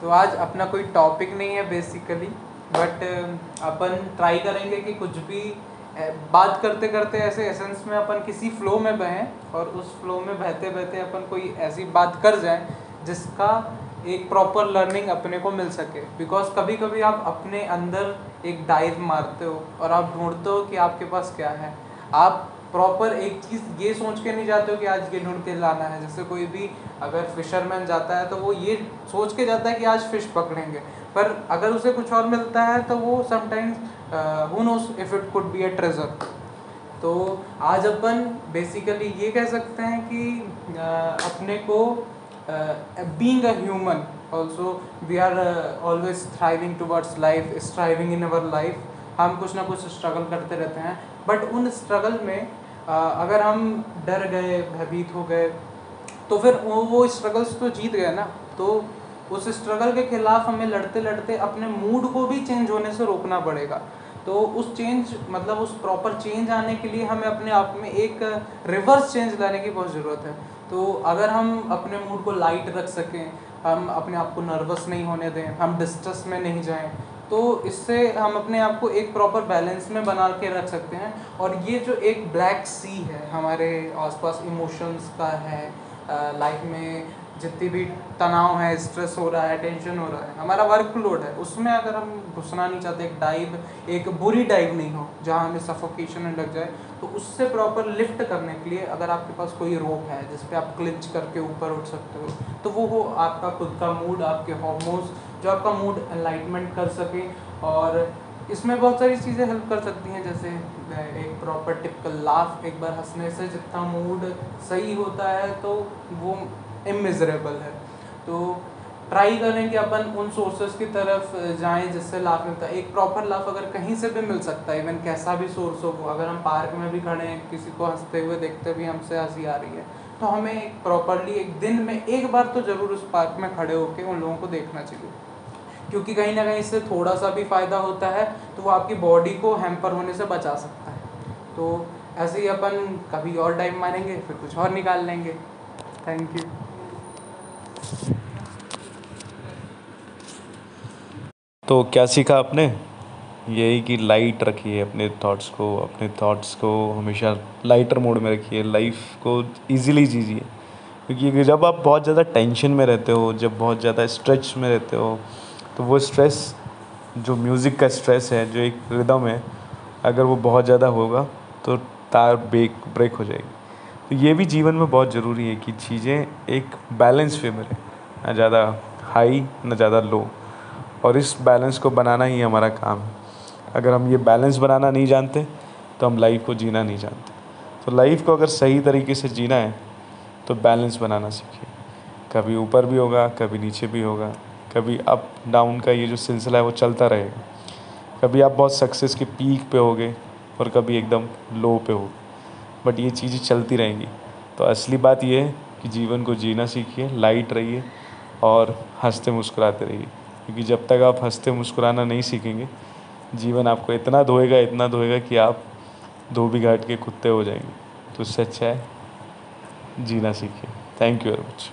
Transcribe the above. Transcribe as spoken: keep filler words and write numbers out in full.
तो आज अपना कोई टॉपिक नहीं है बेसिकली, बट अपन ट्राई करेंगे कि कुछ भी बात करते करते ऐसे एसेंस में अपन किसी फ़्लो में बहें और उस फ्लो में बहते बहते अपन कोई ऐसी बात कर जाएं जिसका एक प्रॉपर लर्निंग अपने को मिल सके। बिकॉज कभी कभी आप अपने अंदर एक डाइव मारते हो और आप ढूंढते हो कि आपके पास क्या है। आप प्रॉपर एक चीज़ ये सोच के नहीं जाते हो कि आज ये ढूंढ के लाना है। जैसे कोई भी अगर फिशरमैन जाता है तो वो ये सोच के जाता है कि आज फिश पकड़ेंगे, पर अगर उसे कुछ और मिलता है तो वो sometimes who knows if it could be a treasure. तो आज अपन बेसिकली ये कह सकते हैं कि uh, अपने को being a human also we are always striving towards life, striving in our life. हम कुछ ना कुछ स्ट्रगल करते रहते हैं, बट उन स्ट्रगल में आ, अगर हम डर गए, भयभीत हो गए, तो फिर वो वो स्ट्रगल्स तो जीत गए ना। तो उस स्ट्रगल के खिलाफ हमें लड़ते लड़ते अपने मूड को भी चेंज होने से रोकना पड़ेगा। तो उस चेंज मतलब उस प्रॉपर चेंज आने के लिए हमें अपने आप में एक रिवर्स चेंज लाने की बहुत ज़रूरत है। तो अगर हम अपने मूड को लाइट रख सकें, हम अपने आप को नर्वस नहीं होने दें, हम डिस्ट्रेस में नहीं जाएं, तो इससे हम अपने आप को एक प्रॉपर बैलेंस में बना के रख सकते हैं। और ये जो एक ब्लैक सी है हमारे आसपास इमोशंस का है, लाइफ में जितनी भी तनाव है, स्ट्रेस हो रहा है, टेंशन हो रहा है, हमारा वर्कलोड है, उसमें अगर हम घुसना नहीं चाहते, एक डाइव एक बुरी डाइव नहीं हो जहाँ हमें सफोकेशन लग जाए, तो उससे प्रॉपर लिफ्ट करने के लिए अगर आपके पास कोई रोप है जिस पे आप क्लिंच करके ऊपर उठ सकते हो, तो वो हो आपका खुद का मूड, आपके हॉर्मोन्स जो आपका मूड एनलाइटमेंट कर सके। और इसमें बहुत सारी चीज़ें हेल्प कर सकती हैं, जैसे एक प्रॉपर टिपिकल लाफ। एक बार हंसने से जितना मूड सही होता है तो वो इमिजरेबल है। तो ट्राई करें कि अपन उन सोर्सेज की तरफ जाएं जिससे लाभ मिलता है। एक प्रॉपर लाभ अगर कहीं से भी मिल सकता है, इवन कैसा भी सोर्स हो। अगर हम पार्क में भी खड़े हैं, किसी को हंसते हुए देखते भी हमसे हंसी आ रही है, तो हमें एक प्रॉपरली एक दिन में एक बार तो ज़रूर उस पार्क में खड़े होकर उन लोगों को देखना चाहिए, क्योंकि कहीं ना कहीं इससे थोड़ा सा भी फ़ायदा होता है तो वो आपकी बॉडी को हैम्पर होने से बचा सकता है। तो ऐसे ही अपन कभी और टाइम मारेंगे, फिर कुछ और निकाल लेंगे। Thank you. तो क्या सीखा आपने? यही कि लाइट रखिए अपने थॉट्स को, अपने थॉट्स को हमेशा लाइटर मोड में रखिए, लाइफ को इजीली जीजिए। क्योंकि जब आप बहुत ज़्यादा टेंशन में रहते हो, जब बहुत ज़्यादा स्ट्रेस में रहते हो, तो वो स्ट्रेस जो म्यूज़िक का स्ट्रेस है, जो एक रिदम है, अगर वो बहुत ज़्यादा होगा तो तार ब्रेक ब्रेक हो जाएगी। तो ये भी जीवन में बहुत ज़रूरी है कि चीज़ें एक बैलेंस वे में रहें, ना ज़्यादा हाई ना ज़्यादा लो। और इस बैलेंस को बनाना ही हमारा काम है। अगर हम ये बैलेंस बनाना नहीं जानते तो हम लाइफ को जीना नहीं जानते। तो लाइफ को अगर सही तरीके से जीना है तो बैलेंस बनाना सीखिए। कभी ऊपर भी होगा, कभी नीचे भी होगा, कभी अप डाउन का ये जो सिलसिला है वो चलता रहेगा। कभी आप बहुत सक्सेस के पीक पे होगे और कभी एकदम लो पे होगे, बट ये चीज़ें चलती रहेंगी। तो असली बात ये है कि जीवन को जीना सीखिए, लाइट रहिए और हंसते मुस्कुराते रहिए। क्योंकि जब तक आप हंसते मुस्कुराना नहीं सीखेंगे, जीवन आपको इतना धोएगा इतना धोएगा कि आप धोबी घाट के कुत्ते हो जाएंगे। तो उससे अच्छा है जीना सीखिए। Thank you very much.